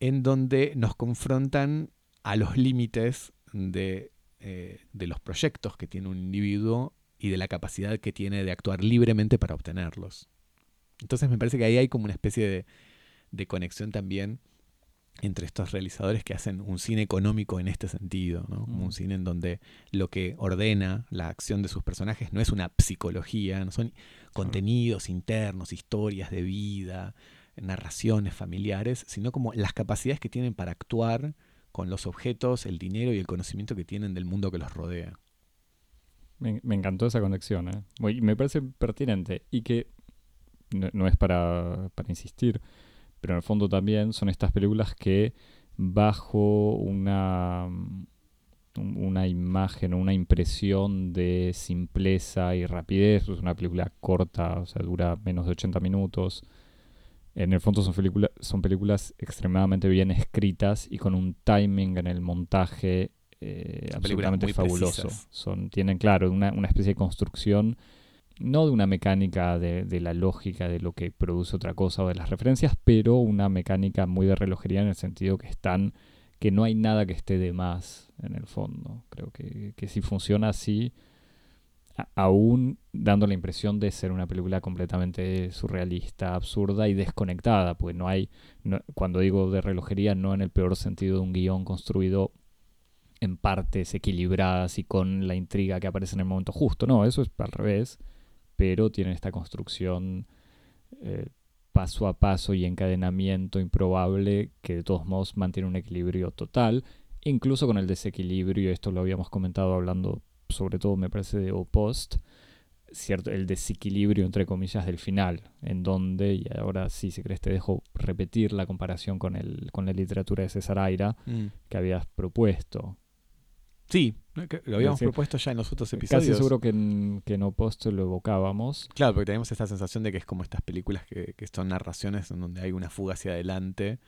en donde nos confrontan a los límites de los proyectos que tiene un individuo y de la capacidad que tiene de actuar libremente para obtenerlos. Entonces me parece que ahí hay como una especie de conexión también entre estos realizadores que hacen un cine económico en este sentido, ¿no? Como un cine en donde lo que ordena la acción de sus personajes no es una psicología, no son contenidos internos, historias de vida, narraciones familiares, sino como las capacidades que tienen para actuar con los objetos, el dinero y el conocimiento que tienen del mundo que los rodea. Me encantó esa conexión, ¿eh? Me parece pertinente y que no es para insistir, pero en el fondo también son estas películas que bajo una imagen o una impresión de simpleza y rapidez, es una película corta, o sea, dura menos de 80 minutos, en el fondo son películas extremadamente bien escritas y con un timing en el montaje absolutamente fabuloso. Tienen, claro, una especie de construcción, no de una mecánica de la lógica de lo que produce otra cosa o de las referencias, pero una mecánica muy de relojería en el sentido que no hay nada que esté de más en el fondo. Creo que si funciona así, aún dando la impresión de ser una película completamente surrealista, absurda y desconectada, porque cuando digo de relojería, no en el peor sentido de un guión construido en partes equilibradas y con la intriga que aparece en el momento justo. No, eso es al revés. Pero tienen esta construcción paso a paso y encadenamiento improbable que de todos modos mantiene un equilibrio total, incluso con el desequilibrio, esto lo habíamos comentado hablando sobre todo me parece de Au Poste, ¿cierto? El desequilibrio entre comillas del final, en donde, y ahora sí, si querés te dejo repetir la comparación con la literatura de César Aira que habías propuesto. Sí, lo habíamos propuesto ya en los otros episodios. Casi seguro que en Au Poste lo evocábamos. Claro, porque tenemos esta sensación de que es como estas películas que son narraciones en donde hay una fuga hacia adelante,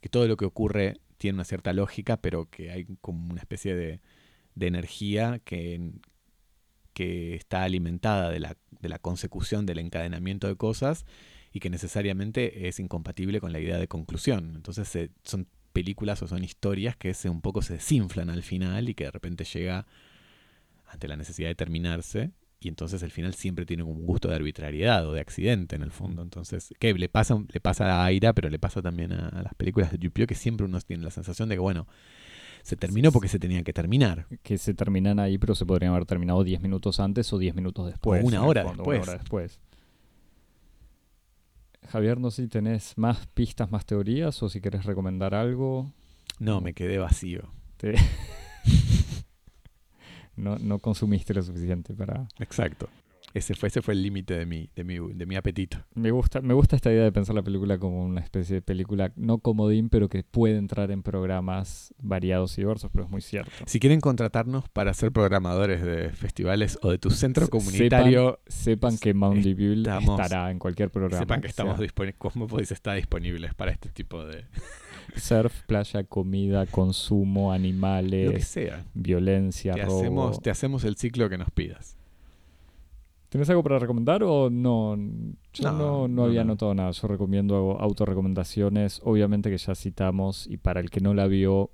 que todo lo que ocurre tiene una cierta lógica, pero que hay como una especie de energía que está alimentada de la consecución, del encadenamiento de cosas, y que necesariamente es incompatible con la idea de conclusión. Entonces son películas o son historias que un poco se desinflan al final y que de repente llega ante la necesidad de terminarse, y entonces el final siempre tiene un gusto de arbitrariedad o de accidente en el fondo. Entonces, que le pasa a Aira, pero le pasa también a las películas de Dupieux, que siempre uno tiene la sensación de que, bueno, se terminó porque se tenía que terminar. Que se terminan ahí, pero se podrían haber terminado 10 minutos antes o 10 minutos después. O una hora después. Javier, no sé si tenés más pistas, más teorías, o si querés recomendar algo. No, me quedé vacío. No consumiste lo suficiente para... Exacto. Ese fue el límite de mi apetito. Me gusta esta idea de pensar la película como una especie de película, no comodín, pero que puede entrar en programas variados y diversos, pero es muy cierto. Si quieren contratarnos para ser programadores de festivales o de tu centro comunitario... Sepan que Mandibule estará en cualquier programa. Sepan que estamos disponibles, Cosmópolis está disponible para este tipo de... Surf, playa, comida, consumo, animales, lo que sea. Violencia, robo. Te hacemos el ciclo que nos pidas. ¿Tienes algo para recomendar o no? Yo no había notado nada. Yo recomiendo autorrecomendaciones. Obviamente que ya citamos, y para el que no la vio,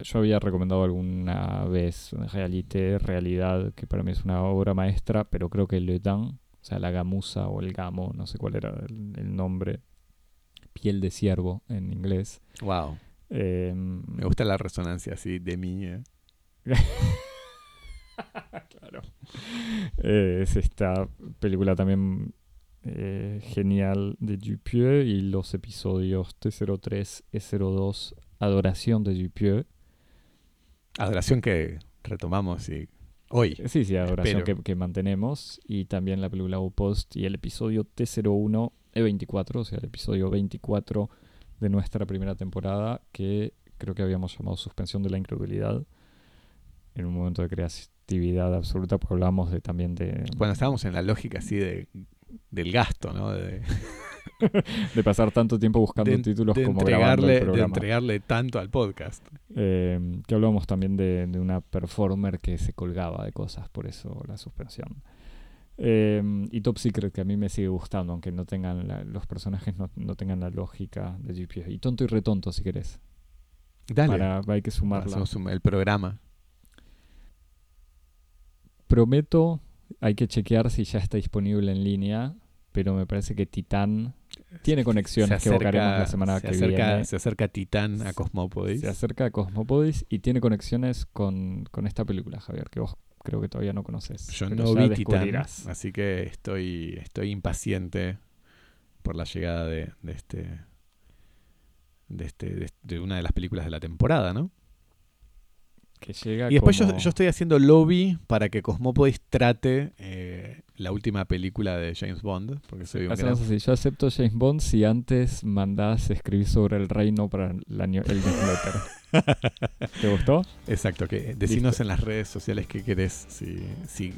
yo había recomendado alguna vez Realité, Realidad, que para mí es una obra maestra, pero creo que Le Daim, o sea, La Gamusa o El Gamo, no sé cuál era el nombre, Piel de Ciervo en inglés. Wow. Me gusta la resonancia así de mí. Claro. Es esta película también genial de Dupieux, y los episodios T03, E02, Adoración de Dupieux. Adoración que retomamos y hoy. Sí, Adoración que mantenemos. Y también la película Au Poste y el episodio T01, E24, o sea, el episodio 24 de nuestra primera temporada, que creo que habíamos llamado Suspensión de la Incredulidad, en un momento de creatividad absoluta, porque hablamos de, también de... Bueno, estábamos en la lógica así de, del gasto, ¿no? De pasar tanto tiempo buscando títulos como grabando el programa. De entregarle tanto al podcast. Que hablábamos también de una performer que se colgaba de cosas, por eso la suspensión. Y Top Secret, que a mí me sigue gustando, aunque no tengan los personajes no tengan la lógica de GPS. Y Tonto y Retonto, si querés. Dale. Hay que sumarla. El programa. Prometo, hay que chequear si ya está disponible en línea, pero me parece que Titán tiene conexiones que evocaremos la semana que viene. Se acerca Titán a Cosmópolis. Se acerca a Cosmópolis y tiene conexiones con esta película, Javier, que vos creo que todavía no conoces. Yo no vi Titán, así que estoy impaciente por la llegada de una de las películas de la temporada, ¿no? Que llega y después como... yo estoy haciendo lobby para que Cosmópolis trate la última película de James Bond, porque soy un así. Yo acepto James Bond si antes mandás escribir sobre el reino para el newsletter. ¿Te gustó? Exacto, que decinos en las redes sociales qué querés, si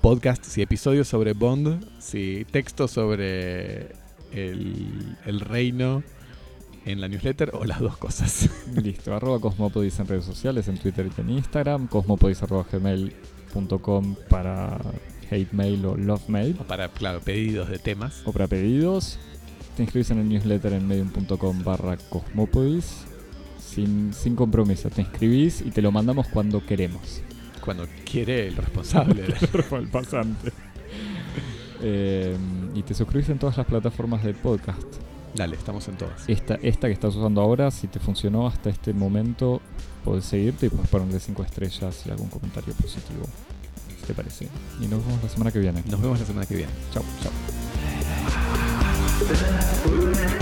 podcast, si episodios sobre Bond, si texto sobre el reino en la newsletter, o las dos cosas. Listo, @Cosmópolis en redes sociales, en Twitter y en Instagram, cosmopodis@gmail.com para hate mail o love mail. O para, claro, pedidos de temas. O para pedidos. Te inscribes en el newsletter en medium.com/Cosmópolis. Sin compromiso, te inscribís y te lo mandamos cuando queremos. Cuando quiere el responsable. El pasante. Y te suscribís en todas las plataformas del podcast. Dale, estamos en todas. Esta que estás usando ahora, si te funcionó hasta este momento, podés seguirte y puedes ponerle 5 estrellas y algún comentario positivo, si te parece. Y nos vemos la semana que viene. Chau.